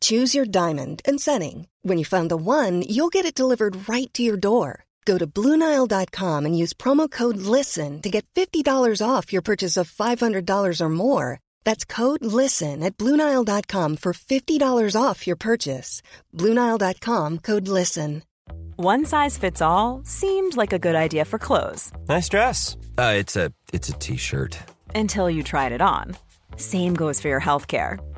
Choose your diamond and setting. When you find the one, you'll get it delivered right to your door. Go to BlueNile.com and use promo code LISTEN to get $50 off your purchase of $500 or more. That's code LISTEN at BlueNile.com for $50 off your purchase. BlueNile.com, code LISTEN. One size fits all seemed like a good idea for clothes. Nice dress. It's a t-shirt. Until you tried it on. Same goes for your healthcare.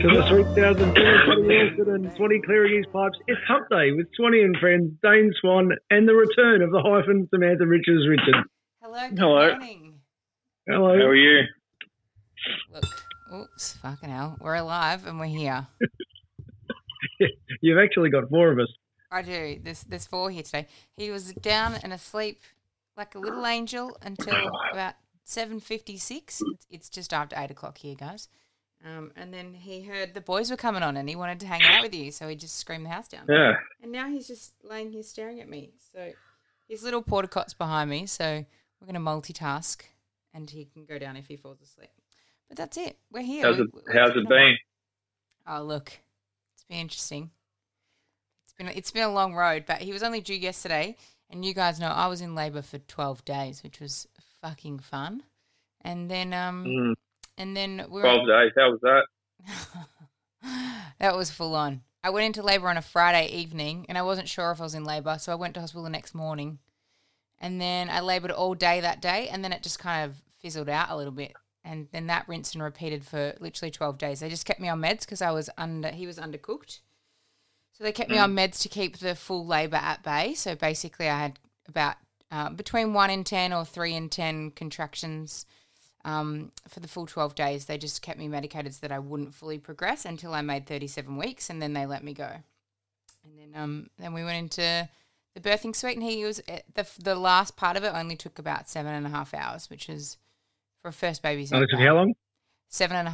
To the 3,220 Cleary's Pipes, it's Hump Day with 20 and friends, Dane Swan, and the return of the hyphen, Samantha Richards. Richard. Hello, good morning. Hello. How are you? Look, oops, fucking hell. We're alive and we're here. You've actually got four of us. I do. There's four here today. He was down and asleep like a little angel until about 7:56. It's just after 8 o'clock here, guys. And then he heard the boys were coming on and he wanted to hang out with you, so he just screamed the house down. Yeah. And now he's just laying here staring at me. So his little portacot's behind me, so we're going to multitask and he can go down if he falls asleep. But that's it. We're here. How's it been? Oh, look. It's been interesting. It's been a long road, but he was only due yesterday, and you guys know I was in labour for 12 days, which was fucking fun. And then And then we were 12 days. How was that? That was full on. I went into labour on a Friday evening, and I wasn't sure if I was in labour, so I went to hospital the next morning. And then I laboured all day that day, and then it just kind of fizzled out a little bit. And then that rinsed and repeated for literally 12 days. They just kept me on meds because he was undercooked. So they kept me on meds to keep the full labour at bay. So basically I had about between 1 in 10 or 3 in 10 contractions. For the full 12 days, they just kept me medicated so that I wouldn't fully progress until I made 37 weeks, and then they let me go. And then we went into the birthing suite, and he was the last part of it only took about 7.5 hours, which is for a first baby's. Oh, it took how long? 7.5.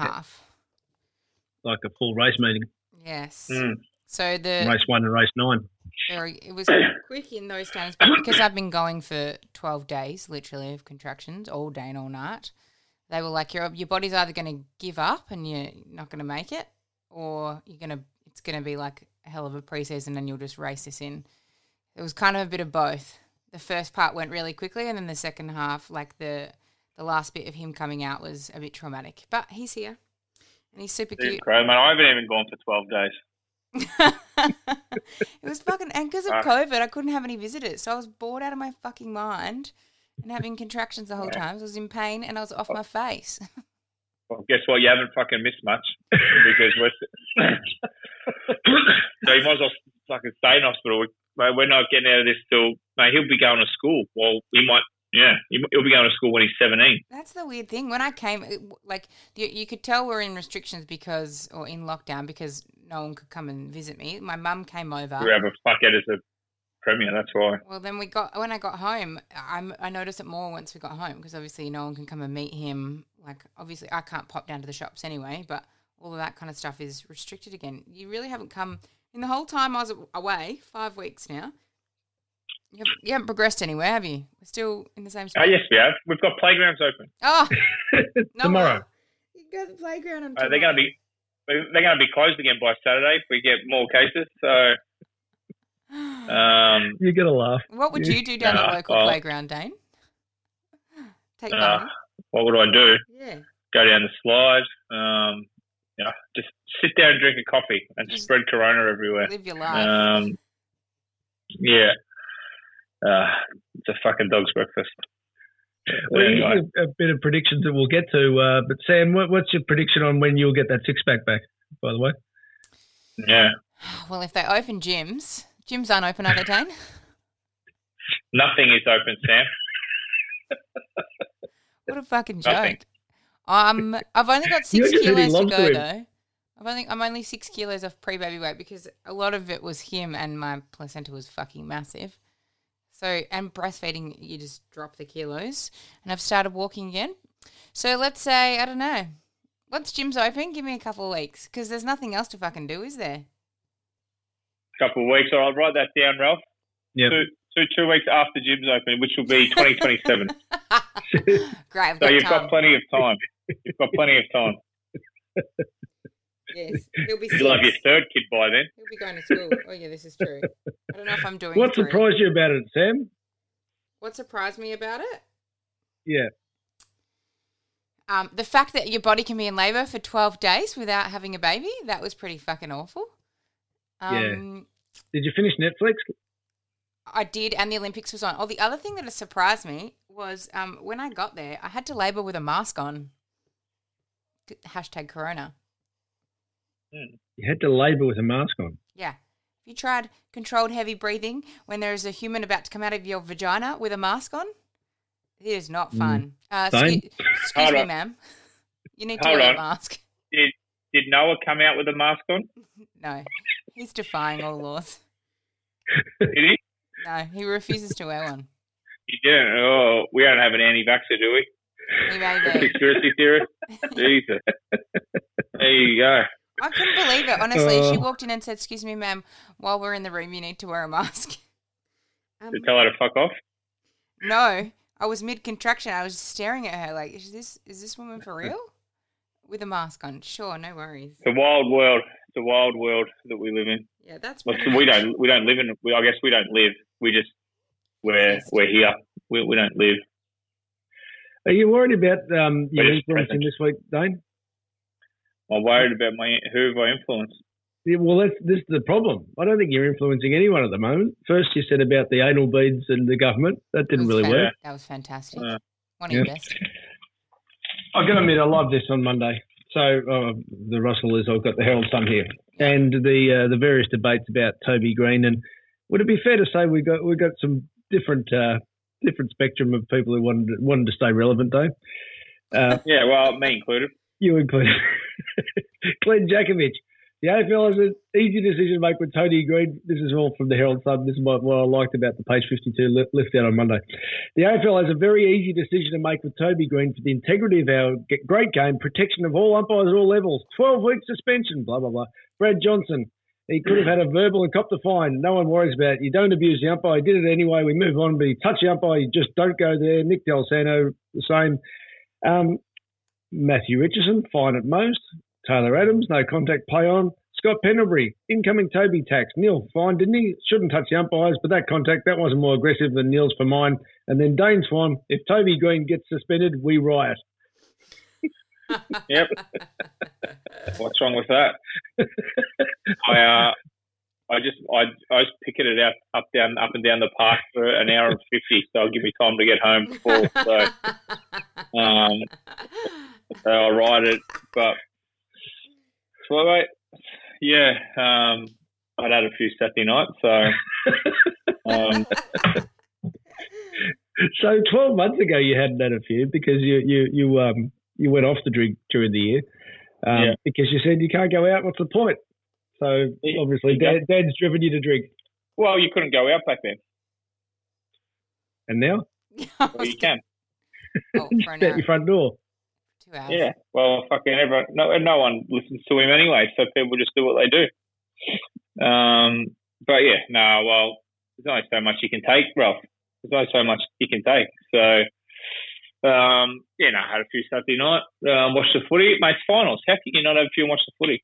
Like a full race meeting. Yes. Mm. So the race 1 and race 9. It was quick in those times, but because I've been going for 12 days, literally, of contractions all day and all night. They were like, your body's either going to give up and you're not going to make it, or it's going to be like a hell of a preseason and you'll just race this in. It was kind of a bit of both. The first part went really quickly, and then the second half, like the last bit of him coming out, was a bit traumatic. But he's here and he's super cute. Crazy, man. I haven't even gone for 12 days. It was fucking – and because of COVID, I couldn't have any visitors, so I was bored out of my fucking mind. And having contractions the whole time. So I was in pain and I was off my face. Well, guess what? You haven't fucking missed much because we're... So you might as well fucking stay in hospital. We're not getting out of this till... Mate, he'll be going to school. Well, he might... Yeah, he'll be going to school when he's 17. That's the weird thing. When I came, you could tell we're in restrictions because... Or in lockdown because no one could come and visit me. My mum came over. We have a fuck out as a... Premier, that's why. Well, then when I got home, I noticed it more once we got home because obviously no one can come and meet him. Like, obviously I can't pop down to the shops anyway, but all of that kind of stuff is restricted again. You really haven't come in the whole time I was away, 5 weeks now. You haven't progressed anywhere, have you? We're still in the same spot. Oh, yes, we have. We've got playgrounds open. Oh, tomorrow. You go to the playground on tomorrow. They're going to be closed again by Saturday if we get more cases. So. You're going to laugh. What would you do down at local playground, Dane? Take money? What would I do? Yeah. Go down the slide. Just sit down and drink a coffee and just spread corona everywhere. Live your life. Yeah. It's a fucking dog's breakfast. Well, anyway. A bit of predictions that we'll get to. But Sam, what's your prediction on when you'll get that six-pack back, by the way? Yeah. Well, if they open gyms aren't open, are they, Dane? Nothing is open, Sam. What a fucking joke. Nothing. I've only got 6 kilos to go, though. I'm only 6 kilos off pre-baby weight because a lot of it was him and my placenta was fucking massive. So, and breastfeeding, you just drop the kilos. And I've started walking again. So let's say, I don't know, once gym's open, give me a couple of weeks because there's nothing else to fucking do, is there? Couple of weeks. All right, I'll write that down, Ralph. Yeah. Two weeks after gym's open, which will be 2027. Great. I've got got plenty of time. You've got plenty of time. Yes. He'll be You'll have your third kid by then. He'll be going to school. Oh, yeah, this is true. I don't know if I'm doing What surprised you about it, Sam? What surprised me about it? Yeah. The fact that your body can be in labour for 12 days without having a baby, that was pretty fucking awful. Did you finish Netflix? I did, and the Olympics was on. Oh, the other thing that surprised me was when I got there, I had to labour with a mask on. #Corona. You had to labour with a mask on? Yeah. Have you tried controlled heavy breathing when there is a human about to come out of your vagina with a mask on? It is not fun. Excuse me, ma'am. You need to wear a mask. Did Noah come out with a mask on? No. He's defying all laws. Did he? No, he refuses to wear one. He didn't. Oh, we don't have an anti-vaxxer, do we? He may be. Conspiracy theorist? Jesus. There you go. I couldn't believe it, honestly. She walked in and said, "Excuse me, ma'am, while we're in the room, you need to wear a mask." Did you tell her to fuck off? No. I was mid-contraction. I was staring at her like, is this woman for real? With a mask on. Sure, no worries. The wild world. The wild world that we live in. Yeah, that's well, so we don't live in. I guess we don't live. We're here. We don't live. Are you worried about your influence in this week, Dane? I'm worried about who have I influenced. Yeah, well, this is the problem. I don't think you're influencing anyone at the moment. First, you said about the anal beads and the government. That didn't really work. That was fantastic. One of the best. I've got to admit, I love this on Monday. So the Russell is, I've got the Herald Sun here, and the various debates about Toby Green. And would it be fair to say we got some different spectrum of people who wanted to stay relevant though? Yeah, well, me included. You included. Glenn Jakovich, the AFL is an easy decision to make with Toby Green. This is all from the Herald Sun. This is what I liked about the page 52 lift out on Monday. The AFL has a very easy decision to make with Toby Green for the integrity of our great game, protection of all umpires at all levels, 12-week suspension, blah, blah, blah. Brad Johnson, he could have had a verbal and copped a fine. No one worries about it. You don't abuse the umpire. He did it anyway. We move on. But you touch the umpire, you just don't go there. Nick Del Santo, the same. Matthew Richardson, fine at most. Taylor Adams, no contact play on. Scott Pendlebury, incoming Toby tax. Neil, fine, didn't he? Shouldn't touch the umpires, but that contact, that wasn't more aggressive than Neil's for mine. And then Dane Swan, if Toby Green gets suspended, we riot. Yep. What's wrong with that? I just picketed out up and down the park for an hour and 50, so I'll give me time to get home before. So I ride it, but. Well, mate, yeah, I'd had a few Saturday nights, so. 12 months ago, you hadn't had a few because you went off the drink during the year because you said you can't go out. What's the point? So obviously, Dad's driven you to drink. Well, you couldn't go out back then. And now? Well, you can. Oh, just at your front door. Yeah, well, fucking everyone. No one listens to him anyway, so people just do what they do. But yeah, well, there's only so much you can take, Ralph. There's only so much you can take. So, I had a few Saturday night, watched the footy. Mate, finals. How can you not have a few and watch the footy?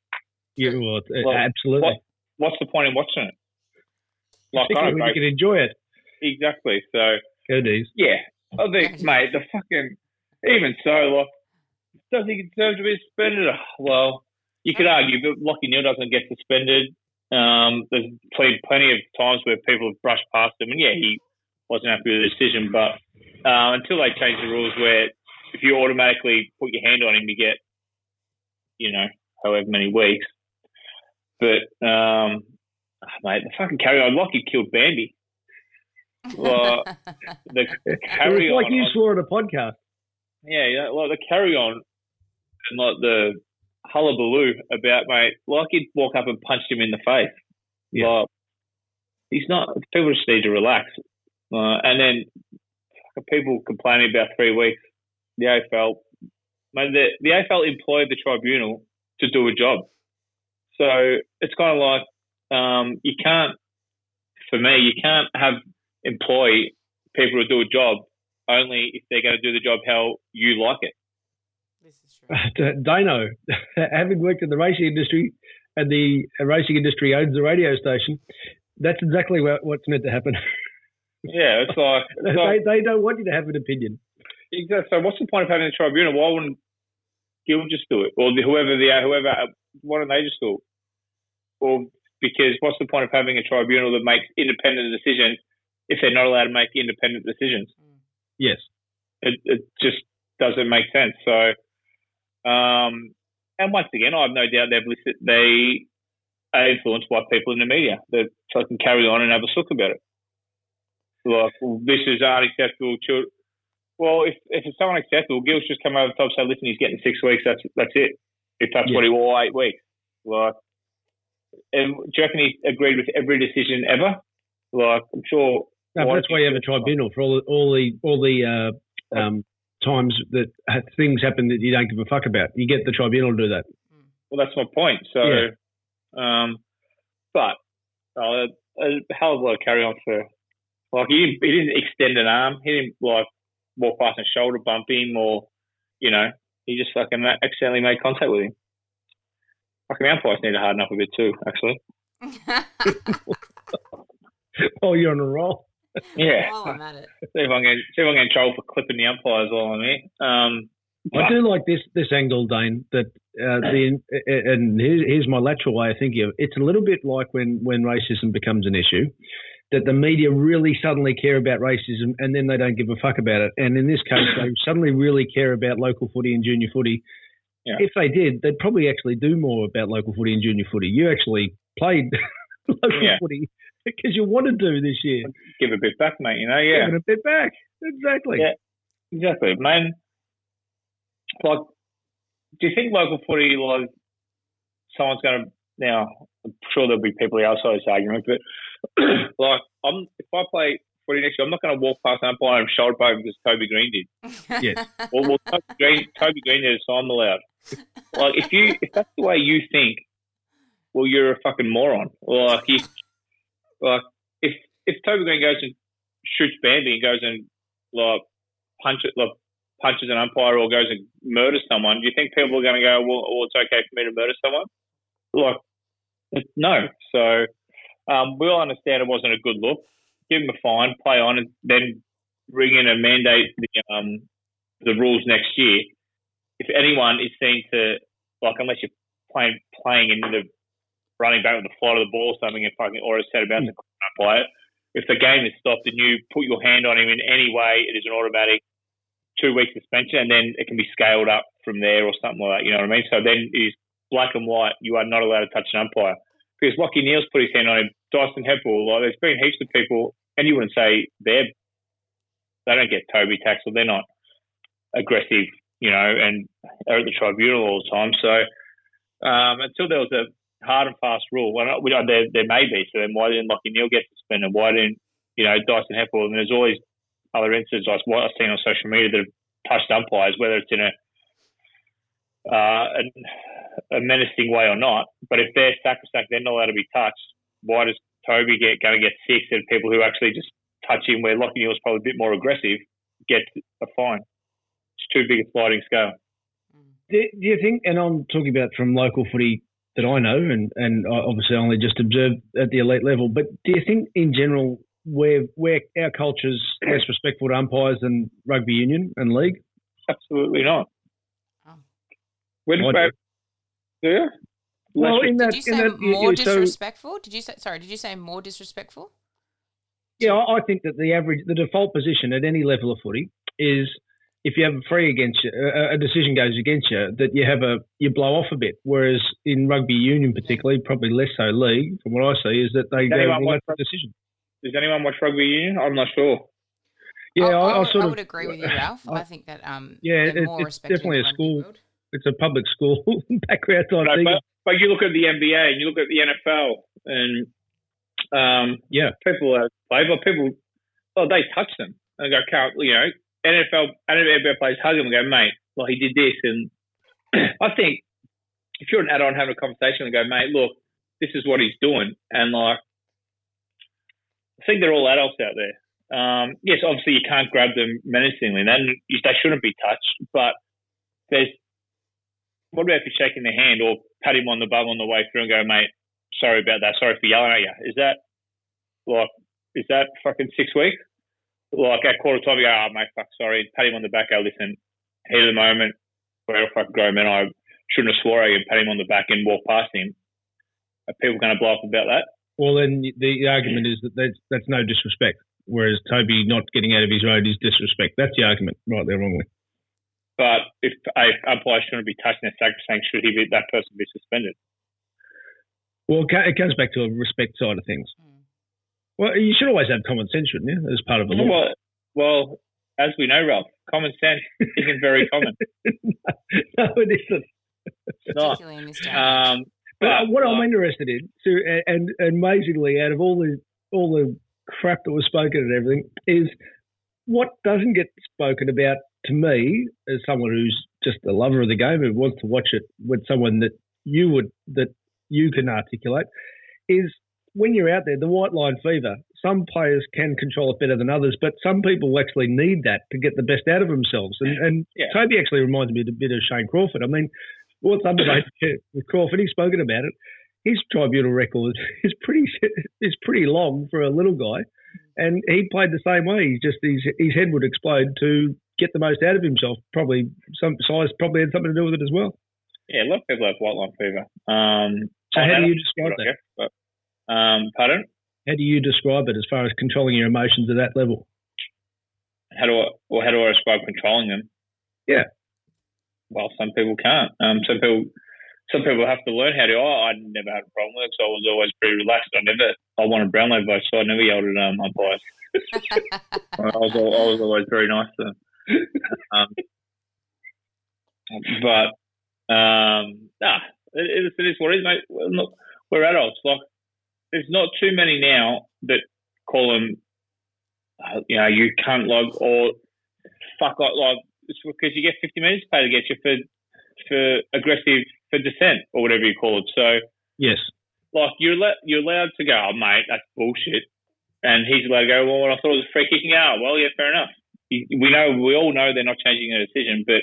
Yeah, well, absolutely. What's the point in watching it? Like, you can enjoy it. Exactly. So, goodies. Yeah. I think, mate, the fucking, even so, like, does he deserve to be suspended? Well, you could argue, but Lachie Neale doesn't get suspended. There's plenty of times where people have brushed past him, and yeah, he wasn't happy with the decision. But until they change the rules where if you automatically put your hand on him, you get, you know, however many weeks. But, mate, the fucking carry-on, Lachie killed Bambi. Well, the carry-on. Like you swore on a podcast. Yeah, like the carry-on and like the hullabaloo about, mate, Lachie'd walk up and punched him in the face. Yeah. Like, he's not, people just need to relax. And then people complaining about 3 weeks. The AFL, mate, the AFL employed the tribunal to do a job. So it's kind of like you can't, for me, you can't have employ people to do a job only if they're going to do the job how you like it. This is true. Dano, having worked in the racing industry and the racing industry owns the radio station, that's exactly what's meant to happen. Yeah, it's like they don't want you to have an opinion. Exactly. So what's the point of having a tribunal? Why wouldn't Gil just do it, or whoever? Why don't they just do it? Or because what's the point of having a tribunal that makes independent decisions if they're not allowed to make independent decisions? Yes, it just doesn't make sense. So, and once again, I have no doubt they are influenced by people in the media that fucking carry on and have a sook about it. Like, well, this is unacceptable. Well, if it's so unacceptable, Gil's just come over the top and say, listen, he's getting 6 weeks. That's it. If that's what he wore, 8 weeks. Like, and do you reckon he agreed with every decision ever? Like, I'm sure. No, but that's why you have a tribunal for all the times that things happen that you don't give a fuck about. You get the tribunal to do that. Well, that's my point. So, but a hell of a lot of carry on for. Like, he didn't extend an arm. He didn't walk past and shoulder bump him, or, you know, he just fucking accidentally made contact with him. Fucking umpires need to harden up a bit too, actually. Oh, you're on a roll. Yeah. While I'm at it. See if I can troll for clipping the umpires while I'm here. I do like this angle, Dane, that here's my lateral way of thinking of it. It's a little bit like when racism becomes an issue, that the media really suddenly care about racism and then they don't give a fuck about it. And in this case, they suddenly really care about local footy and junior footy. Yeah. If they did, they'd probably actually do more about local footy and junior footy. You actually played local footy because you wanted to this year. Give a bit back, mate, you know, yeah. Give it a bit back. Exactly. Yeah, exactly. Man, like, do you think local footy, like, someone's going to – now, I'm sure there'll be people outside this argument, but – like, if I play footy next year, I'm not going to walk past an umpire and shoulder bump because Toby Green did. Yes. Well, Toby Green did, so I'm allowed. Like, if that's the way you think, well, you're a fucking moron. Like, if Toby Green goes and shoots Bambi and goes and punches an umpire or goes and murders someone, do you think people are going to go, well, it's okay for me to murder someone? Like, no. So. We all understand it wasn't a good look. Give him a fine, play on, and then ring in and mandate the rules next year. If anyone is seen to, like, unless you're playing in the running back with the flight of the ball or something, and fucking or a set about to play it. If the game is stopped and you put your hand on him in any way, it is an automatic 2-week suspension, and then it can be scaled up from there or something like that. You know what I mean? So then it is black and white. You are not allowed to touch an umpire. Because Lachie Neale's put his hand on him, Dyson Heppell, like, there's been heaps of people, and you wouldn't say they don't get Toby tax or they're not aggressive, you know, and they're at the tribunal all the time. So until there was a hard and fast rule, there may be, so then why didn't Lachie Neale get suspended? Why didn't, you know, Dyson Heppell? And there's all these other instances like what I've seen on social media that have touched umpires, whether it's in a menacing way or not, but if they're sacrosanct, they're not allowed to be touched. Why does Toby get six, and people who actually just touch him, where Lachie Neale's probably a bit more aggressive, get a fine? It's too big a sliding scale. Do you think? And I'm talking about from local footy that I know, and I obviously only just observed at the elite level. But do you think in general where our culture's less respectful to umpires than rugby union and league? Absolutely not. Yeah. Well, did you say more disrespectful? Did you say more disrespectful? Yeah, I think that the default position at any level of footy is if you have a free against you, a decision goes against you, that you blow off a bit. Whereas in rugby union, particularly, probably less so league, from what I see, is that they go for the decision. Does anyone watch rugby union? I'm not sure. Yeah, I would agree with you, Ralph. I think that it's definitely a school. It's a public school background. But you look at the NBA and you look at the NFL and people have played, but people, well, they touch them and go, NFL players hug them and go, mate, well, he did this. And I think if you're an adult having a conversation and go, mate, look, this is what he's doing, and like, I think they're all adults out there. Yes, obviously you can't grab them menacingly, then they shouldn't be touched, but what about if you're shaking their hand or pat him on the bum on the way through and go, mate, sorry about that, sorry for yelling at you. Is that fucking 6 weeks? Like at quarter time, you go, oh, mate, fuck, sorry. Pat him on the back, go, listen, heat of the moment, we're all fucking grown men, I shouldn't have swore at you, pat him on the back and walk past him. Are people going to blow up about that? Well, then the argument is that that's no disrespect, whereas Toby not getting out of his road is disrespect. That's the argument, right there, wrongly. But if an umpire shouldn't be touching a saying, should he be, that person be suspended? Well, it comes back to a respect side of things. Well, you should always have common sense, shouldn't you, as part of the law? Well, as we know, Ralph, common sense isn't very common. No, it isn't. It's not. But I'm interested in, so, and amazingly, out of all the crap that was spoken and everything, is what doesn't get spoken about, to me, as someone who's just a lover of the game who wants to watch it with someone that you can articulate, is when you're out there, the white line fever. Some players can control it better than others, but some people actually need that to get the best out of themselves. And Toby actually reminds me a bit of Shane Crawford. I mean, what's up with Crawford? He's spoken about it. His tribunal record is pretty long for a little guy, and he played the same way. He's just his head would explode to get the most out of himself. Probably some size probably had something to do with it as well. Yeah, a lot of people have white line fever. So how do you describe that? Pardon? How do you describe it as far as controlling your emotions at that level? How do I describe controlling them? Yeah. Well, some people can't. Some people have to learn how to. I never had a problem with it, so I was always pretty relaxed. I won a Brownlow vote, so I never yelled at umpires. I was always very nice to them. It is what it is, mate. Look, we're adults. Like, there's not too many now that call them, you cunt, like, or fuck, like, it's because you get 50 minutes paid to get you for aggressive, for dissent or whatever you call it. So yes, like you're allowed to go, oh, mate, that's bullshit, and he's allowed to go, well, when I thought it was a free kick, you go, oh, well, yeah, fair enough. We all know they're not changing their decision, but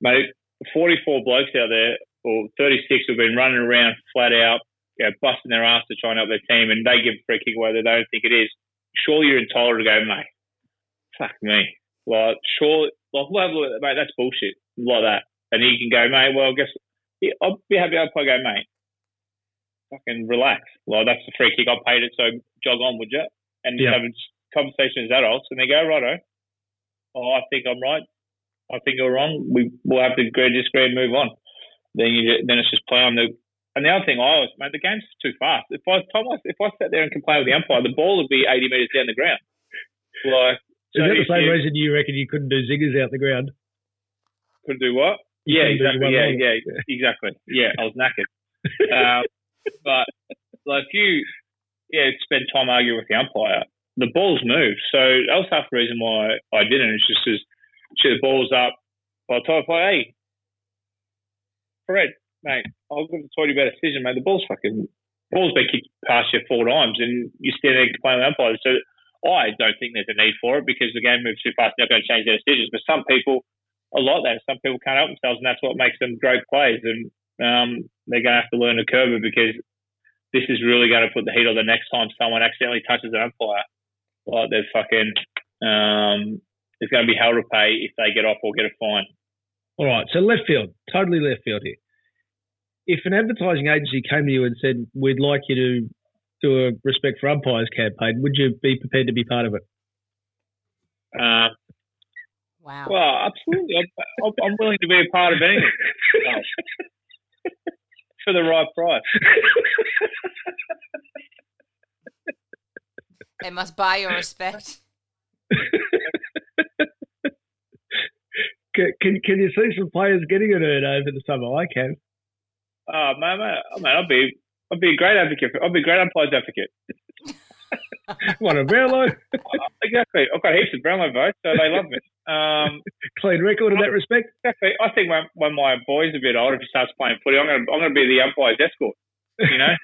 mate, 44 blokes out there or 36 have been running around flat out, busting their ass to try and help their team, and they give a free kick away that they don't think it is. Surely you're entitled to go, mate, fuck me. Like, surely, like, we'll have a look at that, mate, that's bullshit, like that. And you can go, mate, well, guess I'll be happy I'll probably go, mate, fucking relax. Like, that's the free kick, I paid it, so jog on, would you? And just having conversations with adults, and they go, righto, oh, I think I'm right, I think you're wrong, we'll have to agree to disagree and move on. Then it's just play on the. And the other thing I always, mate, the game's too fast. If I sat there and complained with the umpire, the ball would be 80 metres down the ground. Like, is that the same reason you reckon you couldn't do ziggers out the ground? Couldn't do what? Yeah, exactly. Yeah, exactly. Yeah, I was knackered. But like you spend time arguing with the umpire, the ball's moved. So that was half the reason why I didn't. It's just the ball's up. By the time I play, hey, Fred, mate, I was going to talk to you about a decision, mate. The ball's been kicked past you 4 times, and you stand there complaining to the umpire. So I don't think there's a need for it because the game moves too fast. They're not going to change their decisions. But some people are like that. Some people can't help themselves, and that's what makes them great players. And they're going to have to learn to curb it because this is really going to put the heat on the next time someone accidentally touches an umpire. Like, they're fucking, it's going to be hell to pay if they get off or get a fine. All right, so left field, totally left field here. If an advertising agency came to you and said, we'd like you to a Respect for Umpires campaign, would you be prepared to be part of it? Wow. Well, absolutely. I'm willing to be a part of anything. For the right price. They must buy your respect. Can you see some players getting it earned over the summer? I can. Oh, man, I'll be a great advocate. I'll be a great umpires advocate. What, a Brownlow? Exactly. I've got heaps of Brownlow votes, so they love me. Clean record in that respect. Exactly. I think when my boy's a bit older, if he starts playing footy, I'm going to be the umpire's escort. You know,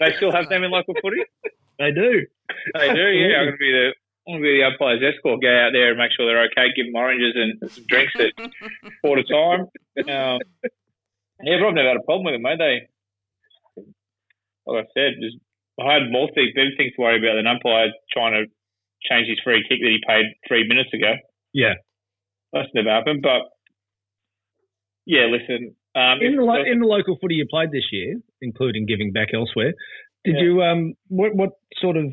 they still have them in local footy. They do. They do. Yeah, I'm going to be the umpire's escort. Go out there and make sure they're okay. Give them oranges and some drinks at quarter time. Yeah, but I've never had a problem with them, mate. They, like I said, I had more big things to worry about than umpire trying to change his free kick that he paid 3 minutes ago. Yeah, that's never happened. But yeah, listen. In the local footy you played this year, including giving back elsewhere, did you? What sort of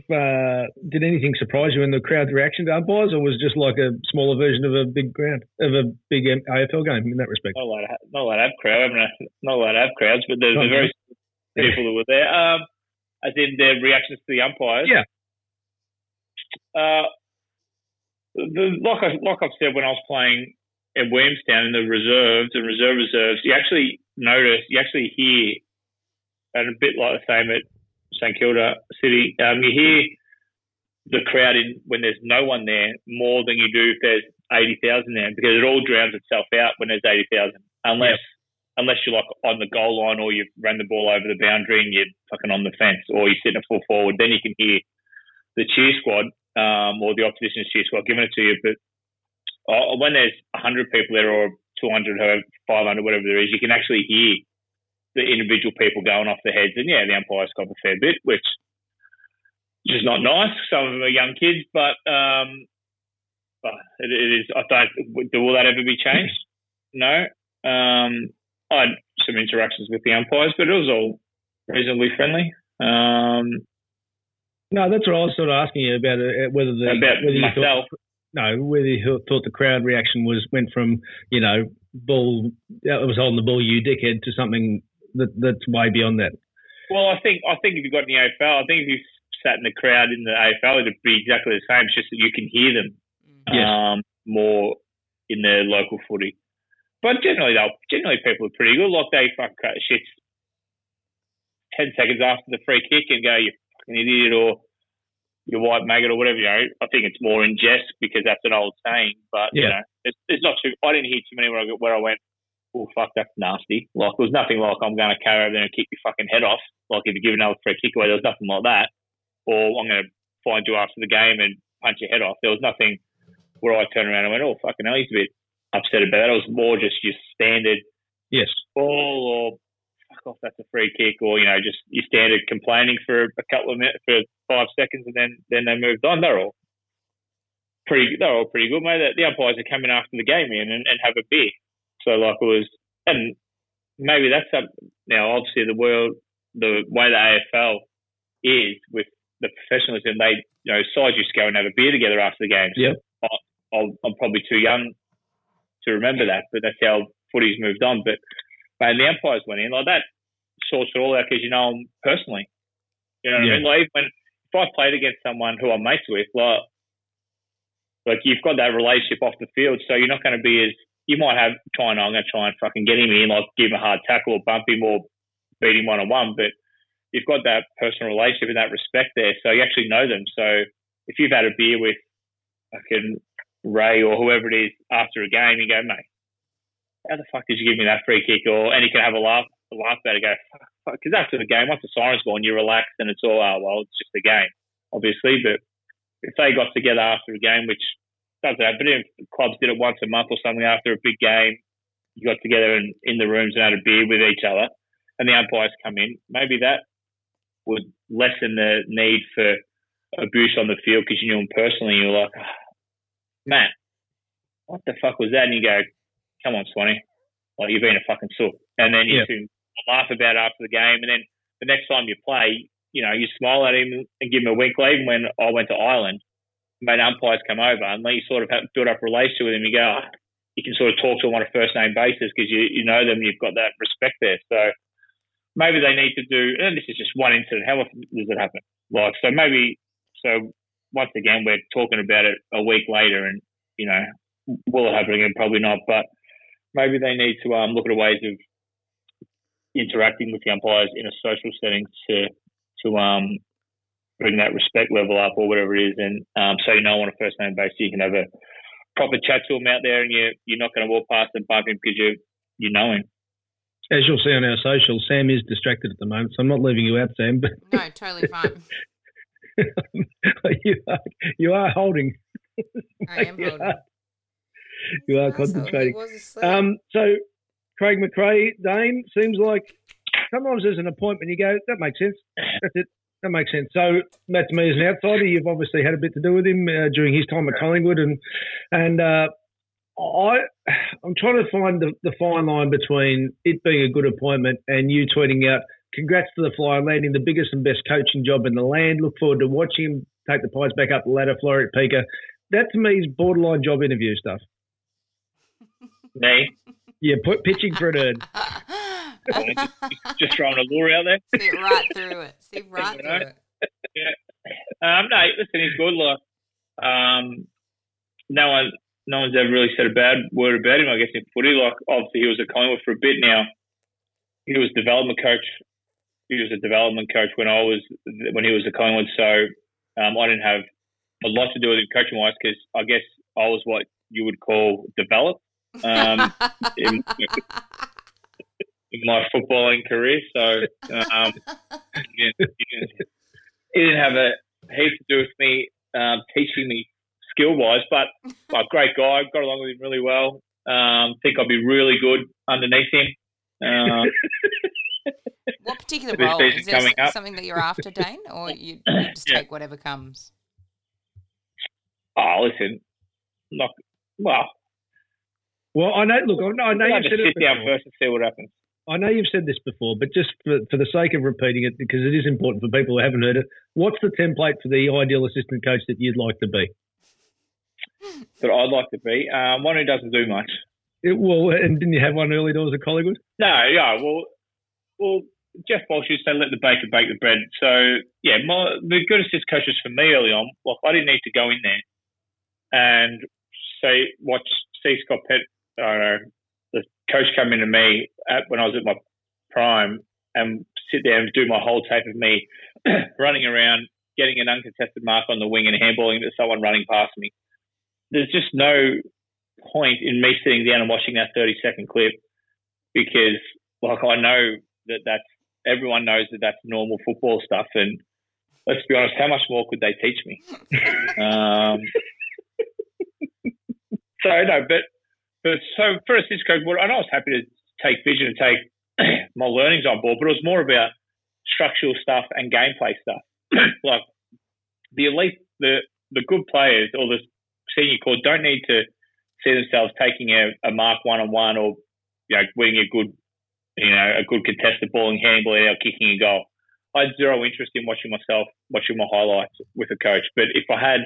did anything surprise you in the crowd's reaction to umpires, or was it just like a smaller version of a big ground of a big AFL game in that respect? Not allowed to have crowds, but there's the very people that were there. As in their reactions to the umpires. Yeah. Like I've said, when I was playing at Williamstown in the reserves and reserves, you actually hear, and a bit like the same at St Kilda City, you hear the crowd in when there's no one there more than you do if there's 80,000 there, because it all drowns itself out when there's 80,000, unless you're like on the goal line or you've run the ball over the boundary and you're fucking on the fence or you're sitting a full forward, then you can hear the cheer squad or the opposition's cheer squad giving it to you. But when there's 100 people there or 200, however, 500, whatever there is, you can actually hear the individual people going off their heads. And, yeah, the umpires cop a fair bit, which is not nice. Some of them are young kids, but it is. Will that ever be changed? No. I had some interactions with the umpires, but it was all reasonably friendly. No, that's what I was sort of asking you about. Whether you thought the crowd reaction went from, you know, ball, it was holding the ball, you dickhead, to something that's way beyond that. Well, I think if you got in the AFL, I think if you sat in the crowd in the AFL, it'd be exactly the same. It's just that you can hear them more in their local footy. But generally people are pretty good. Like they fucking cut shit 10 seconds after the free kick and go, you fucking idiot, or you white maggot, or whatever. You know, I think it's more in jest because that's an old saying. But you know, it's not too. I didn't hear too many where I went, oh fuck, that's nasty. Like there was nothing like I'm going to carry over there and kick your fucking head off. Like if you give another free kick away, there was nothing like that. Or I'm going to find you after the game and punch your head off. There was nothing where I turned around and went, oh fucking hell, he's a bit upset about that. It was more just your standard ball, or fuck off, that's a free kick, or you know, just your standard complaining for a couple of minutes, for 5 seconds, and then they moved on. They're all pretty good, mate. The umpires are coming after the game in and have a beer. So like it was, and maybe that's up now. Obviously, the way the AFL is with the professionalism, they side used to go and have a beer together after the game. So I'm probably too young to remember that, but that's how footy's moved on. But man, the umpires went in like that, sorts it all out because you know them personally. You know what I mean? Like if I played against someone who I'm mates with, like you've got that relationship off the field, so you're not going to be as you might have. I'm going to try and fucking get him in, like give him a hard tackle or bump him or beat him 1-on-1. But you've got that personal relationship and that respect there, so you actually know them. So if you've had a beer with fucking Ray or whoever it is after a game, you go, mate, how the fuck did you give me that free kick? And you can have a laugh about it, go, fuck, because after the game, once the siren's gone, you're relaxed and it's all, it's just a game, obviously. But if they got together after a game, which doesn't happen, if clubs did it once a month or something after a big game, you got together in the rooms and had a beer with each other, and the umpires come in, maybe that would lessen the need for abuse on the field because you knew them personally. You're like, man, what the fuck was that? And you go, come on, Swanee. Like, you've been a fucking sook. And then you laugh about it after the game. And then the next time you play, you know, you smile at him and give him a winkle. Even when I went to Ireland, made umpires come over, and you sort of build up a relationship with him. You go, you can sort of talk to them on a first name basis because you know them. You've got that respect there. So maybe they need to do. And this is just one incident. How often does it happen? Like so, maybe so. Once again, we're talking about it a week later, and you know, will it happen again? Probably not. But maybe they need to look at ways of interacting with the umpires in a social setting to bring that respect level up or whatever it is, and so you know on a first name basis you can have a proper chat to him out there, and you're not going to walk past and bump him because you know him. As you'll see on our social, Sam is distracted at the moment, so I'm not leaving you out, Sam. But no, totally fine. you are holding. I am holding. You are concentrating. So, Craig McRae, Dane, seems like sometimes there's an appointment. You go, that makes sense. That's it. That makes sense. So that to me is an outsider. You've obviously had a bit to do with him during his time at Collingwood, and I'm trying to find the fine line between it being a good appointment and you tweeting out, "Congrats to the Flyer landing the biggest and best coaching job in the land. Look forward to watching him take the Pies back up the ladder, Flyer at Pica." That to me is borderline job interview stuff. Me? Yeah, pitching for an earn. Just throwing a lure out there. See it right through it. Yeah. No, listen, he's good. Like, no one's ever really said a bad word about him, I guess, in footy. Like, obviously, he was at Collingwood for a bit now. He was development coach. He was a development coach when he was at Collingwood. So I didn't have a lot to do with him coaching wise because I guess I was what you would call developed in my footballing career. So he didn't have a heap to do with me teaching me skill wise, but great guy, got along with him really well. Think I'd be really good underneath him. What particular role? Is there something that you're after, Dane, or you just take whatever comes? Oh, listen, look, well, I know. Look, I know you've said it before. Sit down first and see what happens. I know you've said this before, but just for the sake of repeating it, because it is important for people who haven't heard it. What's the template for the ideal assistant coach that you'd like to be? That I'd like to be one who doesn't do much. And didn't you have one early doors at Collingwood? No, yeah. Well, Jeff Walsh used to let the baker bake the bread. So, yeah, the good assist coaches for me early on, like I didn't need to go in there and see Scott Pett, the coach come into me when I was at my prime and sit there and do my whole tape of me running around, getting an uncontested mark on the wing and handballing to someone running past me. There's just no point in me sitting down and watching that 30-second clip because, like, I know that everyone knows that that's normal football stuff. And let's be honest, how much more could they teach me? So no, but so for assist coach, and I was happy to take vision and take my learnings on board, but it was more about structural stuff and gameplay stuff. Like the elite, the good players or the senior corps don't need to see themselves taking a mark one-on-one or, you know, winning a good contested ball and handballing or kicking a goal. I had zero interest in watching my highlights with a coach. But if I had,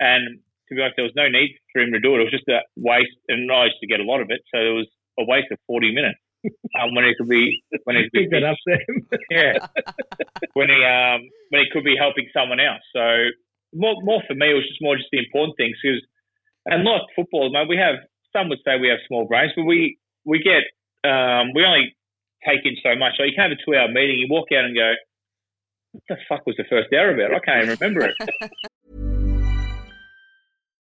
and to be honest, there was no need for him to do it. It was just a waste, and I used to get a lot of it. So it was a waste of 40 minutes when he could be that up, Sam. Yeah, when he could be helping someone else. So more for me, it was just the important things. And like football, mate, we have, some would say we have small brains, but we get, we only take in so much. Like you can have a 2-hour meeting, you walk out and go, what the fuck was the first hour about? I can't even remember it.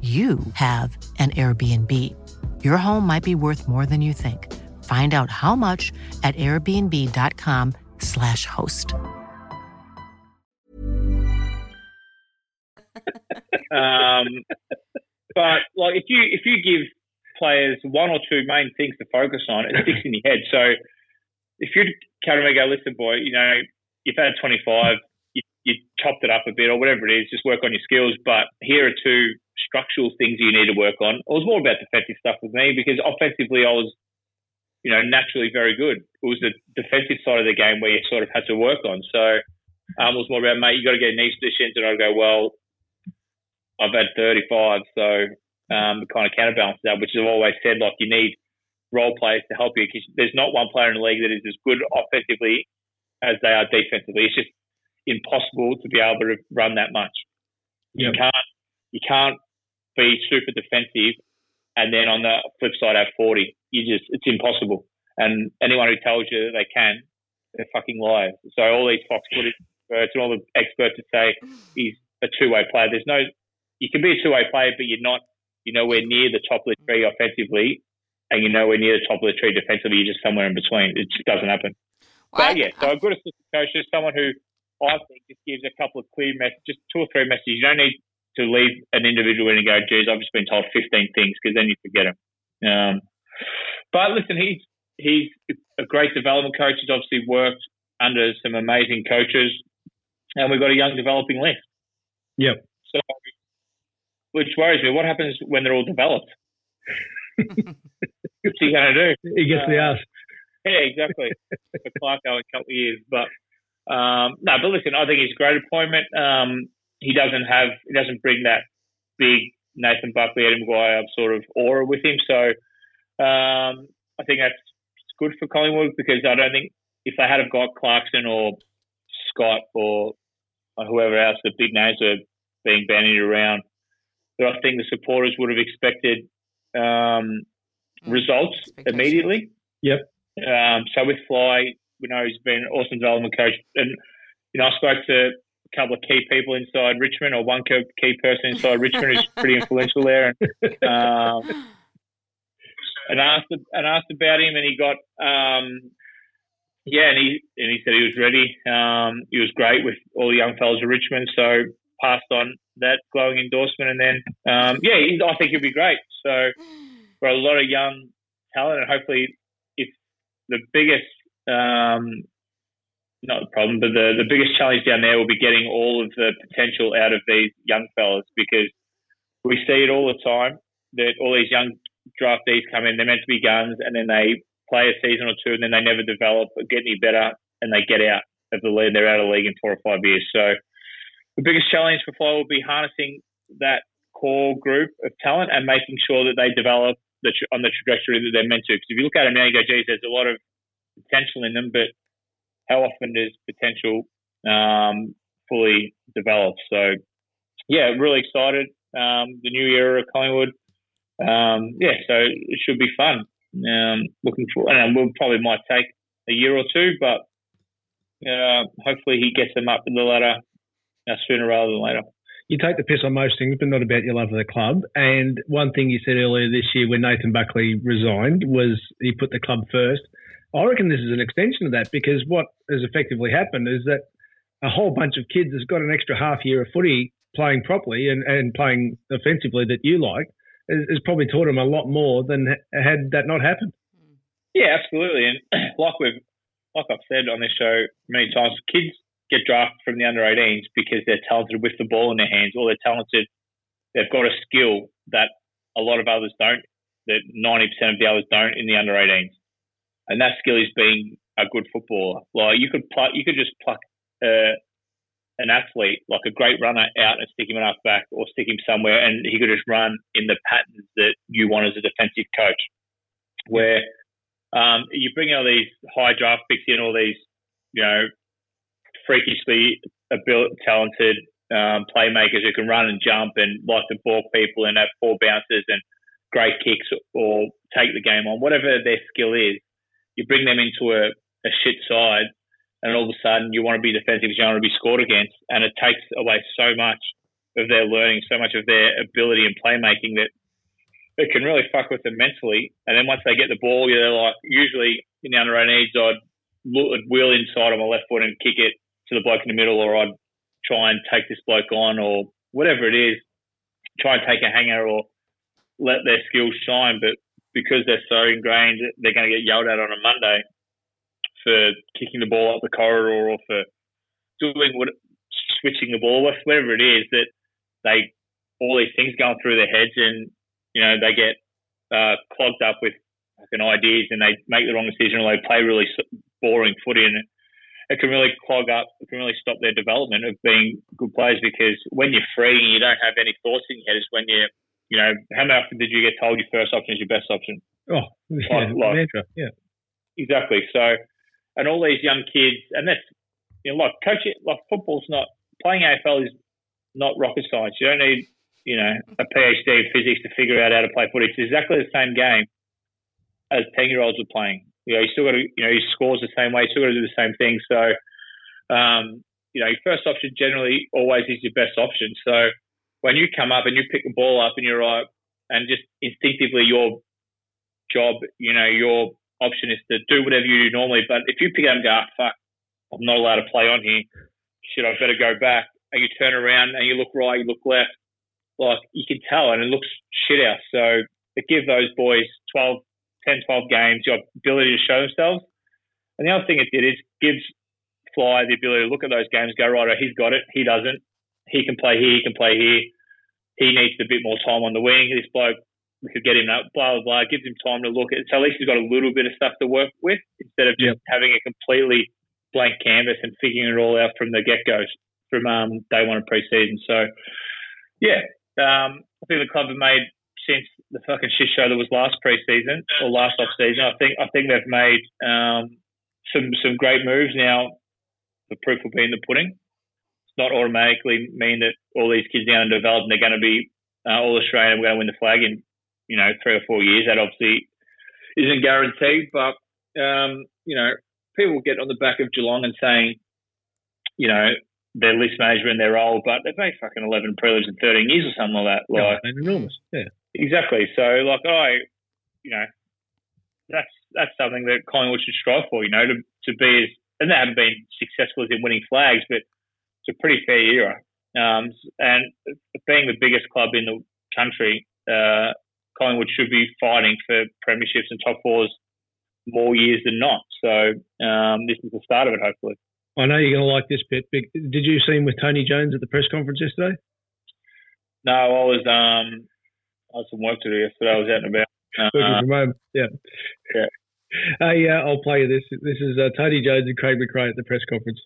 you have an Airbnb. Your home might be worth more than you think. Find out how much at airbnb.com/host. But like, if you give players one or two main things to focus on, it sticks in your head. So if you're carrying and go, listen, boy, you know, you've had 25, you chopped it up a bit or whatever it is, just work on your skills. But here are two structural things you need to work on. It was more about defensive stuff with me because offensively I was, you know, naturally very good. It was the defensive side of the game where you sort of had to work on. So it was more about, mate, you got to get in these positions. And I'd go, well, I've had 35, so it kind of counterbalances that, which I've always said, like, you need role players to help you because there's not one player in the league that is as good offensively as they are defensively. It's just impossible to be able to run that much. Yep. You can't be super defensive and then on the flip side have 40. It's impossible. And anyone who tells you that they can, they're fucking liars. So all these Fox footage experts and all the experts that say he's a two-way player. You can be a two-way player, but you're nowhere near the top of the tree offensively and you're nowhere near the top of the tree defensively. You're just somewhere in between. It just doesn't happen. Well, but yeah, so a good assistant coach is someone who I think just gives a couple of clear messages, just two or three messages. You don't need to leave an individual in and go, geez, I've just been told 15 things, because then you forget him. But listen, he's a great development coach. He's obviously worked under some amazing coaches, and we've got a young developing list. Yep. So, which worries me. What happens when they're all developed? What's he going to do? He gets the ass. Yeah, exactly. For Clarko in a couple of years. But no, but listen, I think he's a great appointment. He doesn't bring that big Nathan Buckley, Eddie McGuire sort of aura with him. So I think that's good for Collingwood because I don't think if they had have got Clarkson or Scott or whoever else, the big names are being bandied around, but I think the supporters would have expected results immediately. Yep. So with Fly, we know he's been an awesome development coach. And, you know, I spoke to a couple of key people inside Richmond, or one key person inside Richmond who's pretty influential there. And asked about him, and he got, and he said he was ready. He was great with all the young fellas at Richmond. So passed on that glowing endorsement. And then, I think he'll be great. So for a lot of young talent, and hopefully it's the biggest, not the problem, but the biggest challenge down there will be getting all of the potential out of these young fellas, because we see it all the time that all these young draftees come in, they're meant to be guns, and then they play a season or two and then they never develop or get any better, and they get out of the league. They're out of the league in 4 or 5 years. So the biggest challenge for Fly will be harnessing that core group of talent and making sure that they develop on the trajectory that they're meant to. Because if you look at them now, you go, geez, there's a lot of potential in them, but how often does potential fully develop? So, yeah, really excited. The new era of Collingwood. So it should be fun. Looking forward. And we'll probably might take a year or two, but hopefully he gets them up in the ladder sooner rather than later. You take the piss on most things, but not about your love of the club. And one thing you said earlier this year when Nathan Buckley resigned was he put the club first. I reckon this is an extension of that, because what has effectively happened is that a whole bunch of kids has got an extra half year of footy playing properly and playing offensively that you like, has probably taught them a lot more than had that not happened. Yeah, absolutely. And like I've said on this show many times, kids get drafted from the under-18s because they're talented with the ball in their hands, or they're talented, they've got a skill that a lot of others don't, that 90% of the others don't in the under-18s. And that skill is being a good footballer. Like you could just pluck an athlete, like a great runner, out and stick him in half back, or stick him somewhere, and he could just run in the patterns that you want as a defensive coach, where you bring all these high draft picks in, all these, you know, freakishly talented playmakers who can run and jump and like to balk people and have four bounces and great kicks or take the game on, whatever their skill is. You bring them into a shit side, and all of a sudden you want to be defensive because you want to be scored against, and it takes away so much of their learning, so much of their ability and playmaking that it can really fuck with them mentally. And then once they get the ball, they're like, usually in the under 18s, I'd wheel inside on my left foot and kick it to the bloke in the middle, or I'd try and take this bloke on, or whatever it is, try and take a hanger or let their skills shine. But because they're so ingrained, they're going to get yelled at on a Monday for kicking the ball up the corridor or for doing switching the ball, whatever it is, that they all these things going through their heads, and you know they get clogged up with fucking ideas, and they make the wrong decision, or they play really boring footy, and it can really clog up. It can really stop their development of being good players, because when you're free and you don't have any thoughts in your head, is when you're, you know, how many often did you get told your first option is your best option? Oh, yeah, yeah. Exactly. So, and all these young kids, and that's, you know, like coaching, like football's not, playing AFL is not rocket science. You don't need, you know, a PhD in physics to figure out how to play footy. It's exactly the same game as 10-year-olds are playing. You know, you still got to, you know, he scores the same way, you still got to do the same thing. So, you know, your first option generally always is your best option. So, when you come up and you pick the ball up and you're right, and just instinctively your job, you know, your option is to do whatever you do normally. But if you pick up and go, oh, fuck, I'm not allowed to play on here. Shit, I better go back. And you turn around and you look right, you look left. Like, you can tell, and it looks shit out. So it gives those boys 10, 12 games, your ability to show themselves. And the other thing it did is gives Fly the ability to look at those games, go, right, oh, he's got it, he doesn't. He can play here, he can play here. He needs a bit more time on the wing. This bloke, we could get him up, blah, blah, blah. It gives him time to look at it. So at least he's got a little bit of stuff to work with instead of just having a completely blank canvas and figuring it all out from the get-go, from day one of pre-season. So, yeah, I think the club have made, since the fucking shit show that was last pre-season or last off-season, I think they've made some great moves. Now, the proof will be in the pudding. Not automatically mean that all these kids down and developed and they're going to be all Australian and we're going to win the flag in, you know, 3 or 4 years. That obviously isn't guaranteed, but, you know, people get on the back of Geelong and saying, you know, they're list manager and they're old, but they've made fucking 11 prelims in 13 years or something like that. Like, yeah, enormous, yeah. Exactly. So, like, you know, that's something that Collingwood should strive for, you know, to be as, and they haven't been successful as in winning flags, but it's a pretty fair era, and being the biggest club in the country, Collingwood should be fighting for premierships and top fours more years than not. So this is the start of it, hopefully. I know you're going to like this bit. But did you see him with Tony Jones at the press conference yesterday? No, I had some work to do yesterday. I was out and about. Working from home. Yeah. Hey, I'll play you this. This is Tony Jones and Craig McRae at the press conference.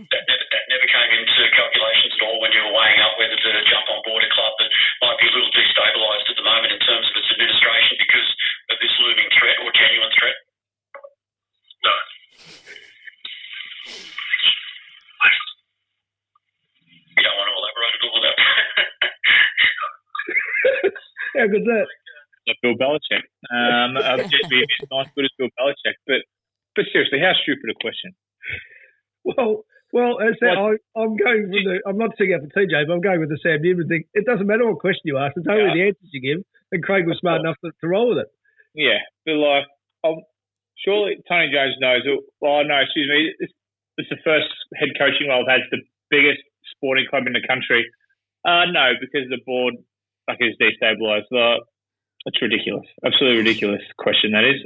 That never came into calculations at all when you were weighing up whether to jump on board a club that might be a little destabilised at the moment in terms of its administration because of this looming threat or genuine threat? No. You don't want to elaborate at all on that? How good's that? Like Bill Belichick. Just be as nice good as Bill Belichick. But seriously, how stupid a question? Well, as I said, I'm going with the. I'm not singing out for TJ, but I'm going with the Sam Newman thing. It doesn't matter what question you ask; it's only the answers you give. And Craig was smart enough to roll with it. Yeah, but like, surely Tony Jones knows. Well, no, excuse me. It's the first head coaching role I've had. It's the biggest sporting club in the country. No, because the board is destabilised. It's ridiculous. Absolutely ridiculous question that is.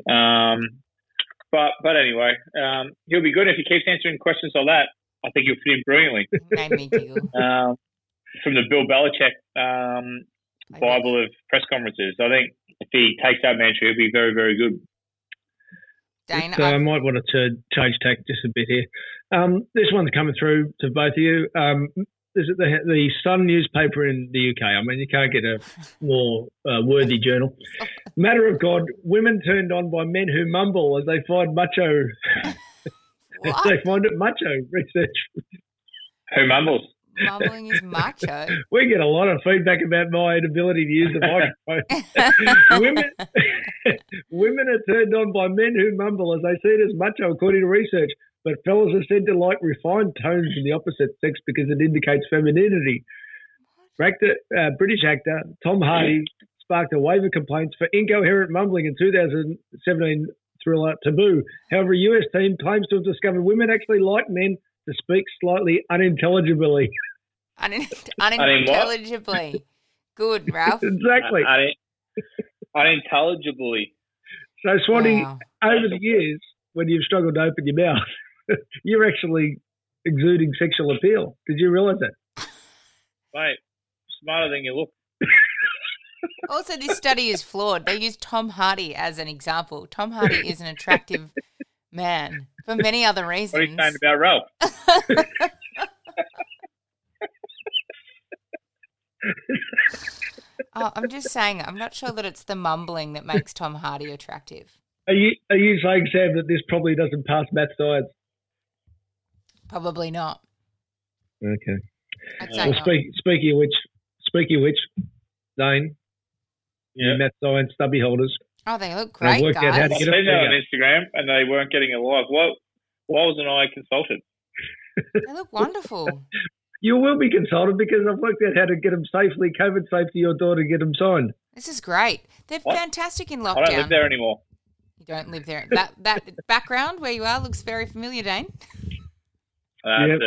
But anyway, he'll be good if he keeps answering questions like that. I think he'll fit in brilliantly. Made me giggle. From the Bill Belichick Bible of press conferences. I think if he takes that mantra, he'll be very, very good. Dane, I might want to change tack just a bit here. This one's coming through to both of you. Is it the Sun newspaper in the UK? I mean, you can't get a more worthy journal. Matter of God, women turned on by men who mumble as they find macho. As they find it macho research. Who mumbles? Mumbling is macho. We get a lot of feedback about my inability to use the microphone. Women are turned on by men who mumble as they see it as macho, according to research. But fellas are said to like refined tones in the opposite sex because it indicates femininity. British actor Tom Hardy sparked a wave of complaints for incoherent mumbling in 2017 thriller Taboo. However, a US team claims to have discovered women actually like men to speak slightly unintelligibly. Unintelligibly. Good, Ralph. Exactly. Unintelligibly. So, Swanee, over the years, when you've struggled to open your mouth, you're actually exuding sexual appeal. Did you realise that? Mate, smarter than you look. Also, this study is flawed. They use Tom Hardy as an example. Tom Hardy is an attractive man for many other reasons. What are you saying about Ralph? I'm just saying, I'm not sure that it's the mumbling that makes Tom Hardy attractive. Are you saying, Sam, that this probably doesn't pass math science? Probably not. Okay. Speaking of which, Dane, your math science stubby holders. Oh, they look great, guys. I've seen that on Instagram, and they weren't getting it live. Why wasn't I consulted? They look wonderful. You will be consulted because I've worked out how to get them safely, COVID safe to your door to get them signed. This is great. They're fantastic in lockdown. I don't live there anymore. You don't live there. That background where you are looks very familiar, Dane. What do you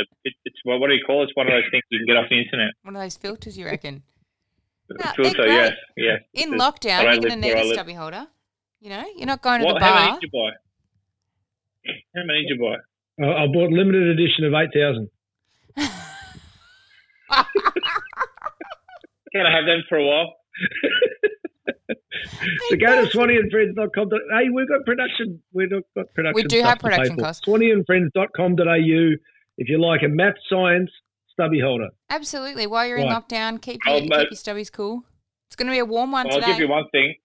call it? It's one of those things you can get off the internet. One of those filters, you reckon? Filter, yes. Yeah. In lockdown, you're going to need a stubby holder. You know, you're not going to the bar. How many did you buy? I bought limited edition of 8,000. Can I have them for a while? So go to swaneeandfriends.com. Hey, we've got production. We've got production. We do have production costs. swaneeandfriends.com.au if you like a math science stubby holder. Absolutely. While you're in lockdown, keep your stubbies cool. It's going to be a warm one today. I'll give you one thing.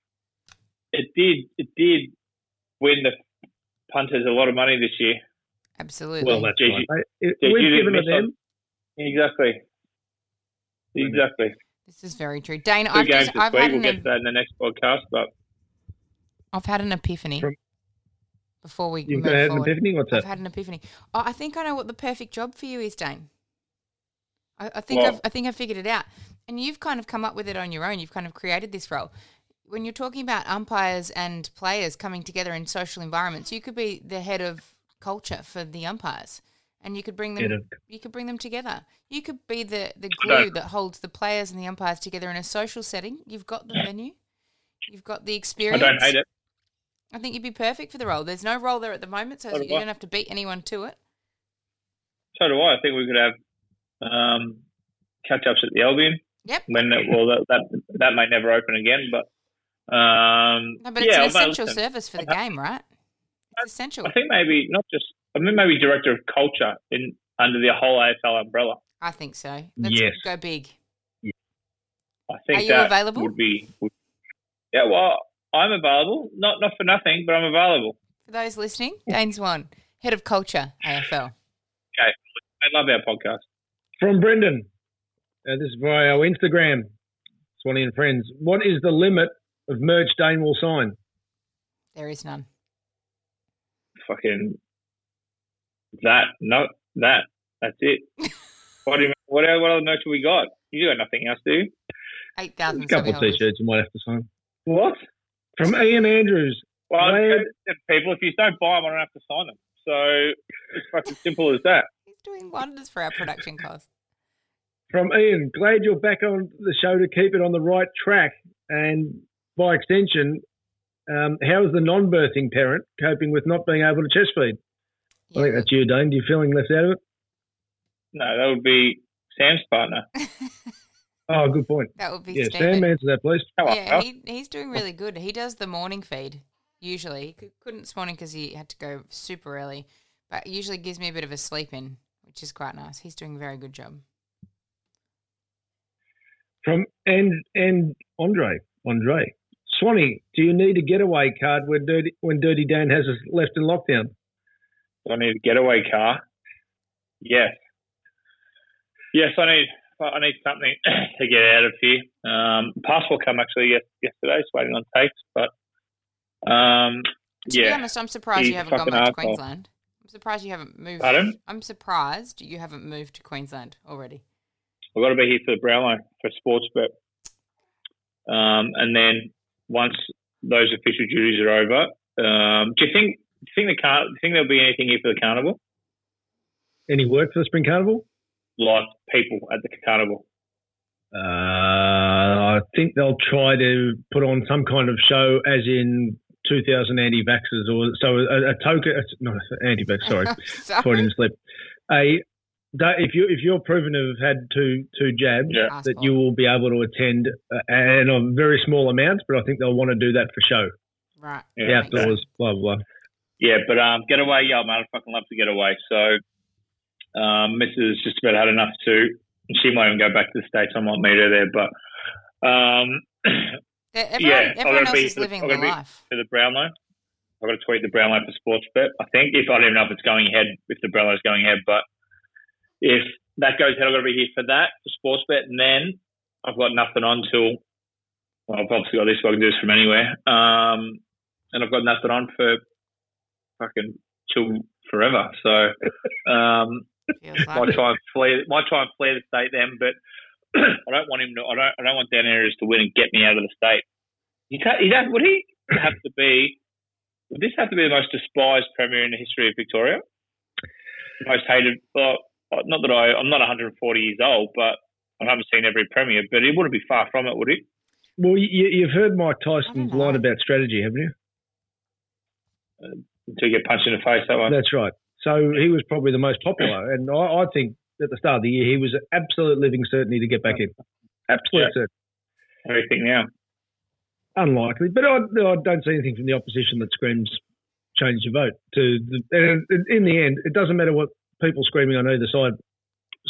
It did win the punters a lot of money this year. Absolutely. Well, that's right. We've given it them. Exactly. This is very true. Dane, we'll get to that in the next podcast, but I've had an epiphany. You've had an epiphany? What's that? I've had an epiphany. Oh, I think I know what the perfect job for you is, Dane. I think I figured it out. And you've kind of come up with it on your own. You've kind of created this role. When you're talking about umpires and players coming together in social environments, you could be the head of culture for the umpires. And you could bring them. You could bring them together. You could be the glue that holds the players and the umpires together in a social setting. You've got the venue, you've got the experience. I don't hate it. I think you'd be perfect for the role. There's no role there at the moment, so you don't have to beat anyone to it. So do I. I think we could have catch-ups at the Albion. Yep. That may never open again, but it's an essential service for the game, right? It's essential. I think maybe not just. I mean, maybe director of culture under the whole AFL umbrella. I think so. Let's go big. Yeah. I think are you available? Yeah, well, I'm available. Not for nothing, but I'm available. For those listening, Dane Swan, head of culture, AFL. Okay, I love our podcast. From Brendan, this is via our Instagram, Swanee and Friends. What is the limit of merch Dane will sign? There is none. That's it. What other merch have we got? You got nothing else, do you? 8,000. A couple of t-shirts you might have to sign. What? From Ian Andrews. Well, people, if you don't buy them, I don't have to sign them. So it's fucking simple as that. He's doing wonders for our production costs. From Ian, glad you're back on the show to keep it on the right track, and by extension, how is the non-birthing parent coping with not being able to chest feed? Yeah. I think that's you, Dane. Do you feeling left out of it? No, that would be Sam's partner. Oh, good point. That would be Stephen. Sam, answer that, please. He's doing really good. He does the morning feed usually. He couldn't this morning because he had to go super early, but usually gives me a bit of a sleep in, which is quite nice. He's doing a very good job. And Andre Swanee, do you need a getaway card when Dirty Dan has us left in lockdown? Do I need a getaway car? Yes, I need something to get out of here. Passport come actually yesterday, just waiting on takes. But to be honest, I'm surprised you haven't gone back to Queensland. I'm surprised you haven't moved. Pardon? I'm surprised you haven't moved to Queensland already. I've got to be here for the Brownlow for sports bet. And then once those official duties are over, do you think there'll be anything here for the carnival? Any work for the spring carnival? Like people at the carnival. I think they'll try to put on some kind of show, as in 2,000 anti-vaxxers, or so a token. Not anti-vax. Sorry. Put in slip. If you're proven to have had two jabs, that you will be able to attend, and on very small amounts. But I think they'll want to do that for show. Right. Yeah, outdoors. Blah blah. Yeah, but get away, yo, man! I fucking love to get away. So. Mrs. just about had enough too. She might even go back to the States. I might meet her there, but everyone else is living the life. For the Brownlow, I've got to tweet the Brownlow for sports bet. I think I don't even know if it's going ahead, if the Brownlow's going ahead, but if that goes ahead, I've got to be here for that for sports bet, and then I've got nothing on till. Well, I've obviously got this. So I can do this from anywhere, and I've got nothing on for fucking till forever. So. Might try and flare the state then, but I don't want him to. I don't want Dan Areas to win and get me out of the state. Would this have to be the most despised premier in the history of Victoria? The most hated. Well, not that I'm not 140 years old, but I haven't seen every premier. But it wouldn't be far from it, would it? Well, you've heard Mike Tyson's line about strategy, haven't you? Until you get punched in the face, that one. That's right. So he was probably the most popular, and I think at the start of the year he was an absolute living certainty to get back in. Absolute certainty. Everything now. Unlikely, but I don't see anything from the opposition that screams change your vote. And in the end, it doesn't matter what people screaming on either side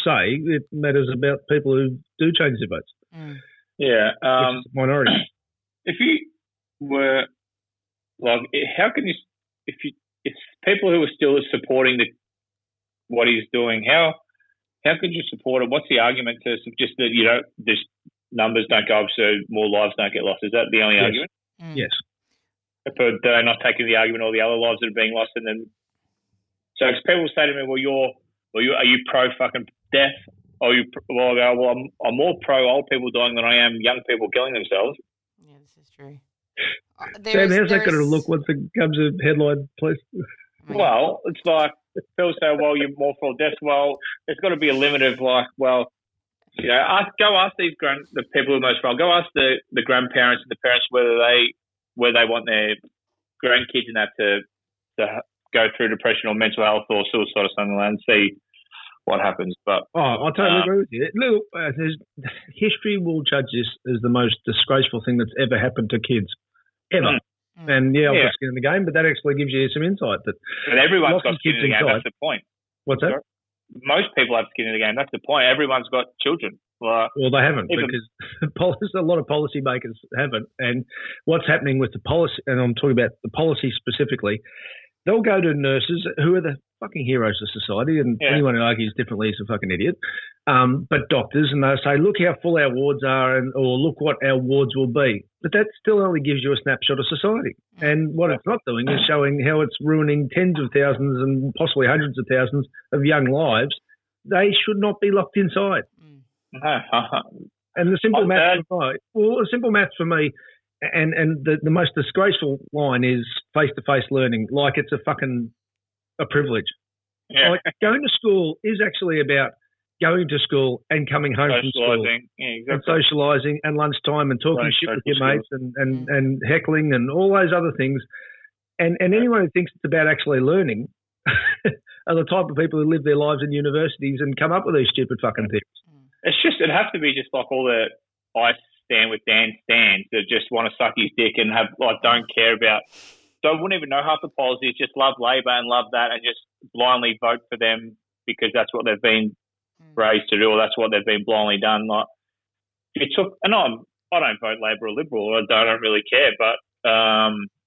say. It matters about people who do change their votes. Mm. Yeah, minority. If you were like, how can you? It's people who are still supporting what he's doing. How could you support it? What's the argument to just that just numbers don't go up, so more lives don't get lost? Is that the only argument? Mm. Yes. If they're not taking the argument, all the other lives that are being lost, and then so if people say to me, "Well, are you pro fucking death?" Or you I go, "Well, I'm more pro old people dying than I am young people killing themselves." Yeah, this is true. Sam, how's that going to look once it becomes a headline, please? Well, it's like people say, well, you're more for death. Well, there's got to be a limit of like, well, go ask the people who are most wrong. Go ask the grandparents and the parents whether they want their grandkids and that to go through depression or mental health or suicide or something like that, and see what happens. But I totally agree with you. Look, history will judge this as the most disgraceful thing that's ever happened to kids. Ever. Mm. And I've got skin in the game, but that actually gives you some insight. But everyone's got skin in the game. That's the point. What's that? Most people have skin in the game. That's the point. Everyone's got children. Well, they haven't because a lot of policymakers haven't. And what's happening with the policy, and I'm talking about the policy specifically, they'll go to nurses who are the fucking heroes of society, and anyone who argues differently is a fucking idiot. But doctors, and they'll say, look how full our wards are, or look what our wards will be. But that still only gives you a snapshot of society. And what it's not doing is showing how it's ruining tens of thousands and possibly hundreds of thousands of young lives. They should not be locked inside. And the simple math for me, and the most disgraceful line is face-to-face learning, like it's a fucking a privilege. Yeah. Like going to school is actually about going to school and coming home from school, and socialising and lunchtime and talking shit with your mates and heckling and all those other things. And anyone who thinks it's about actually learning are the type of people who live their lives in universities and come up with these stupid fucking things. It's just, it'd have to be just like all the I stand with Dan stands that just want to suck his dick and have, like, don't care about. So I wouldn't even know half the policies, just love Labor and love that and just blindly vote for them because that's what they've been raised to do or that's what they've been blindly done. Like, it took, and I don't vote Labor or Liberal, or I don't really care, but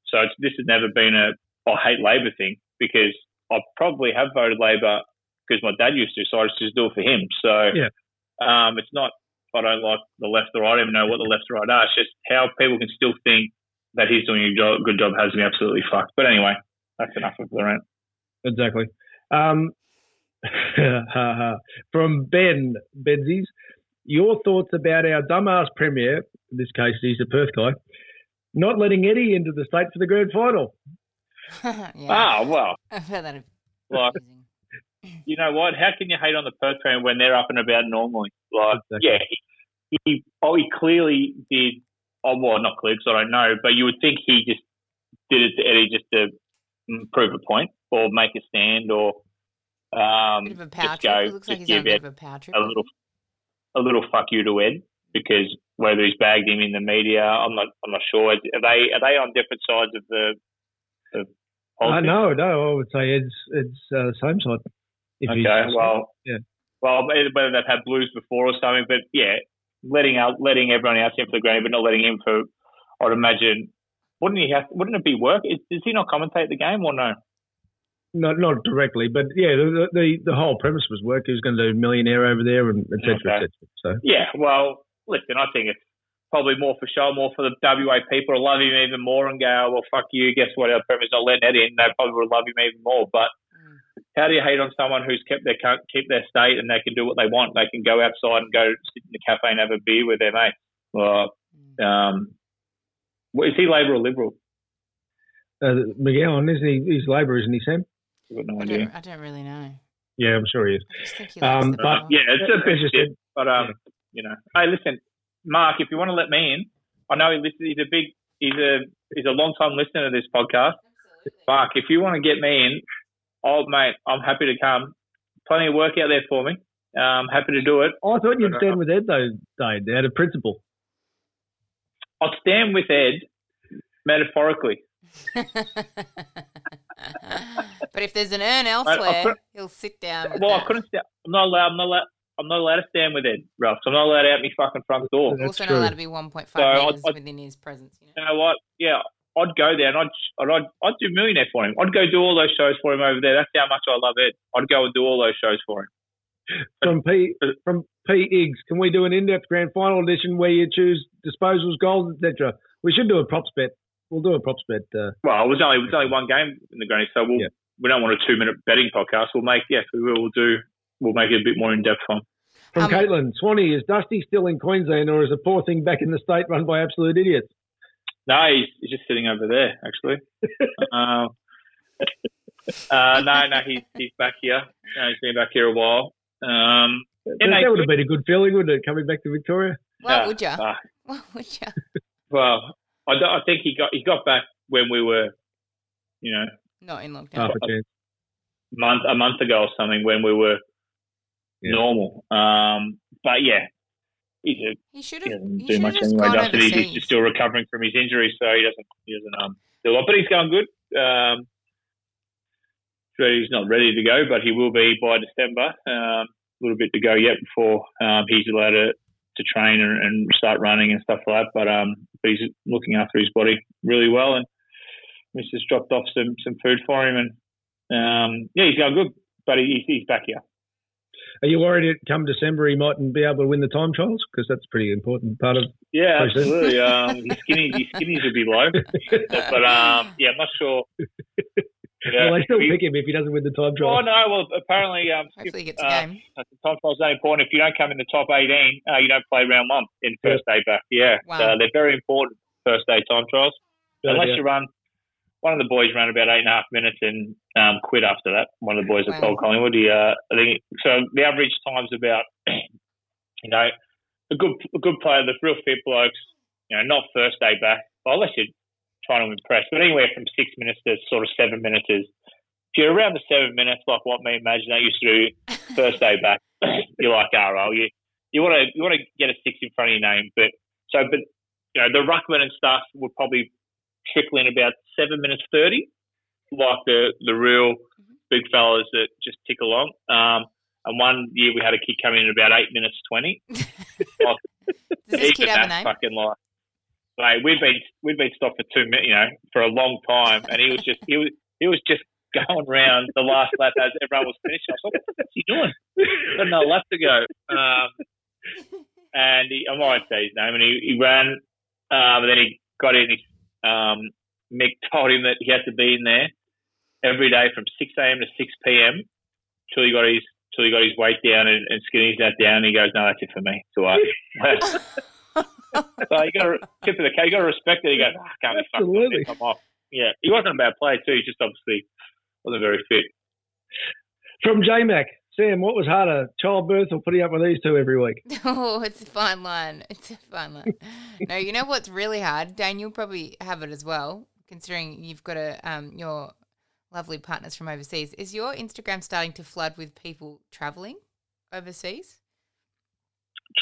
so this has never been a I hate Labor thing because I probably have voted Labor because my dad used to, so I just do it for him. So yeah. It's not I don't like the left or right, I don't even know what the left or right are. It's just how people can still think that he's doing a good job has me absolutely fucked. But anyway, that's enough of the rant. Exactly. From Ben Benzies, your thoughts about our dumbass premier, in this case he's a Perth guy, not letting Eddie into the state for the grand final. Yeah. Oh, well. I found that amazing. You know what? How can you hate on the Perth team when they're up and about normally? Like, exactly. Yeah, he clearly did. Oh, well, not clearly, because I don't know. But you would think he just did it to Eddie just to prove a point or make a stand or bit of a power trip. It looks like he's on a bit of a power trip. A little fuck you to Ed because whether he's bagged him in the media, I'm not sure. Are they on different sides of the politics? No, I would say it's same side. Okay, well, yeah. Well, whether they've had Blues before or something, but yeah, letting everyone else in for the grand, but not letting him for, I'd imagine, wouldn't it be work? Does he not commentate the game or no? No, not directly, but yeah, the whole premise was work. He was going to do Millionaire over there and et cetera, okay. Et cetera. So yeah, well, listen, I think it's probably more for show, more for the WA people to love him even more and go, oh, well, fuck you. Guess what? Our premise, I'll let that in. They probably would love him even more, but. How do you hate on someone who's kept their state and they can do what they want? They can go outside and go sit in the cafe and have a beer with their mate. Well, is he Labor or Liberal? Miguel, isn't he? He's Labor, isn't he, Sam? I've got no idea. I don't really know. Yeah, I'm sure he is. I just think he likes the ball. Yeah, it's a bit shit. But you know, hey, listen, Mark, if you want to let me in, I know he listens. He's a long time listener to this podcast. Absolutely. Mark, if you want to get me in. Oh, mate, I'm happy to come. Plenty of work out there for me. Happy to do it. I thought you'd stand with Ed, though, Dane, out of principle. I'll stand with Ed metaphorically. But if there's an urn elsewhere, he'll sit down. Well, I couldn't stand. I'm not allowed to stand with Ed, Ralph. So I'm not allowed out my fucking front door. That's also true. Not allowed to be 1.5 metres within his presence. You know what? Yeah. I'd go there and I'd do Millionaire for him. I'd go do all those shows for him over there. That's how much I love Ed. I'd go and do all those shows for him. From P. Iggs, can we do an in-depth grand final edition where you choose disposals, goals, etc.? We should do a props bet. We'll do a props bet. Well, it was only one game in the granny, so we don't want a 2-minute betting podcast. We'll make it a bit more in-depth one. From Caitlin, Swanee, is Dusty still in Queensland or is a poor thing back in the state run by absolute idiots? No, he's just sitting over there, actually. No, he's back here. No, he's been back here a while. That would have been a good feeling, wouldn't it, coming back to Victoria? Why would you? Well, I think he got back when we were, you know. Not in lockdown. A month ago or something when we were normal. But, yeah. He should have just gone overseas. He's just still recovering from his injury, so he doesn't do a lot. But he's going good. So he's not ready to go, but he will be by December. A little bit to go yet before he's allowed to train and start running and stuff like that. But he's looking after his body really well, and Mrs. dropped off some food for him, and he's going good. But he's back here. Are you worried that come December he mightn't be able to win the time trials? Because that's a pretty important part of the process. Absolutely. His skinnies would be low. But, I'm not sure. Yeah, well, they still pick him if he doesn't win the time trials. Oh, no. Well, apparently hopefully he gets a game. The time trials are important. If you don't come in the top 18, you don't play round one in first day back. Yeah. Wow. So they're very important first day time trials. Unless you run – one of the boys ran about 8.5 minutes and – quit after that. One of the boys at told Collingwood. I think so. The average time's about, a good player, the real fit blokes. Not first day back. Well, unless you're trying to impress, but anywhere from 6 minutes to sort of 7 minutes is. If you're around the 7 minutes, like what me and Madge used to do first day back, you're like, oh, well, you you want to get a six in front of your name. But you know, the ruckman and stuff would probably trickle in about 7:30, like the real big fellas that just tick along. And one year we had a kid come in at about 8:20. Like, does this kid have a name? Fucking life. Like, we'd been stopped for 2 minutes, you know, for a long time, and he was just going round the last lap as everyone was finished. I was like, "What's he doing? Got another lap to go." And I won't say his name, and he ran, and then he got in. Mick told him that he had to be in there every day from 6 a.m. to 6 p.m. till he got his weight down and skinny's that down. And he goes, "No, that's it for me. It's all right." So you got to tip of the cap. You got to respect it. He goes, "I can't be fucking come off." Yeah, he wasn't a bad player too. He just obviously wasn't very fit. From J-Mac, Sam, what was harder, childbirth or putting up with these two every week? Oh, it's a fine line. No, you know what's really hard, Dane? You'll probably have it as well, considering you've got your lovely partners from overseas. Is your Instagram starting to flood with people travelling overseas?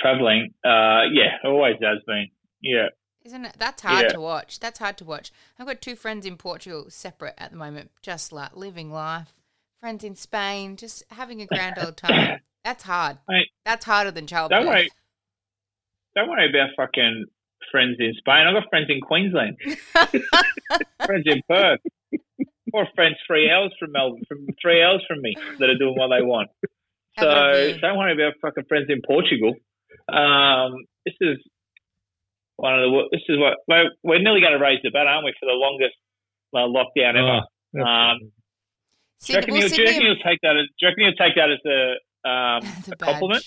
Travelling, yeah, it always has been. Yeah, isn't it? That's hard to watch. I've got two friends in Portugal, separate at the moment, just like living life. Friends in Spain, just having a grand old time. That's hard. I mean, that's harder than childbirth. Don't worry about fucking friends in Spain. I've got friends in Queensland, friends in Perth, or friends 3 hours from Melbourne, from 3 hours from me that are doing what they want. So don't worry about fucking friends in Portugal. This is one of the. This is what we're nearly going to raise the bat, aren't we, for the longest lockdown ever? Do you reckon he'll take that as a compliment?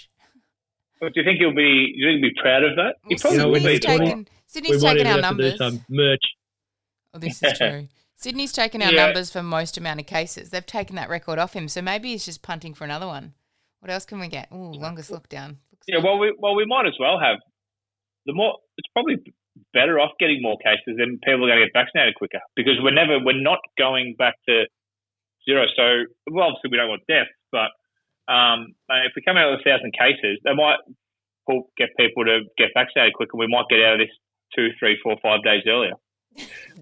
Or do you think he'll be proud of that? Well, he probably will be. Sydney's taken our numbers. To do some merch. Oh, this is true. Sydney's taken our numbers for most amount of cases. They've taken that record off him, so maybe he's just punting for another one. What else can we get? Ooh, longest lockdown. Yeah, well, we might as well have the more. It's probably better off getting more cases than people are going to get vaccinated quicker because we're not going back to zero. So, well, obviously we don't want deaths, but if we come out with 1,000 cases, they might get people to get vaccinated quicker. We might get out of this 2, 3, 4, 5 days earlier.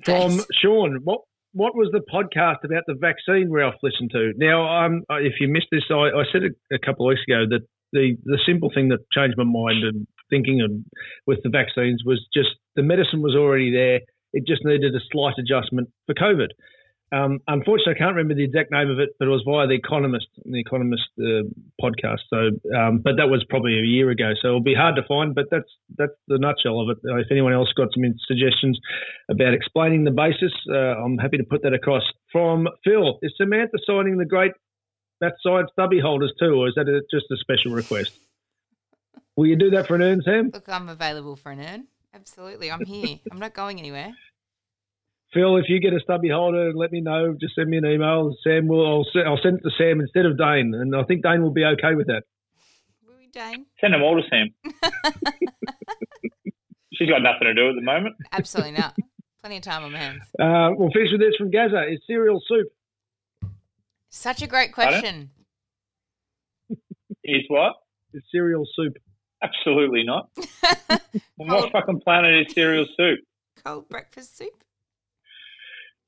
From Sean, what was the podcast about the vaccine Ralph listened to? Now, if you missed this, I said it a couple of weeks ago that the simple thing that changed my mind and thinking and with the vaccines was just the medicine was already there. It just needed a slight adjustment for COVID. Unfortunately, I can't remember the exact name of it, but it was via The Economist podcast. So, but that was probably a year ago, so it'll be hard to find. But that's the nutshell of it. If anyone else got some suggestions about explaining the basis, I'm happy to put that across. From Phil, is Samantha signing the great backside stubby holders too, or is that just a special request? Will you do that for an urn, Sam? Look, I'm available for an urn. Absolutely, I'm here. I'm not going anywhere. Phil, if you get a stubby holder, let me know. Just send me an email. Sam I'll send it to Sam instead of Dane, and I think Dane will be okay with that. Will we, Dane? Send them all to Sam. She's got nothing to do at the moment. Absolutely not. Plenty of time on my hands. We'll finish with this from Gaza. Is cereal soup? Such a great question. Is what? Is cereal soup? Absolutely not. What fucking planet is cereal soup? Cold breakfast soup.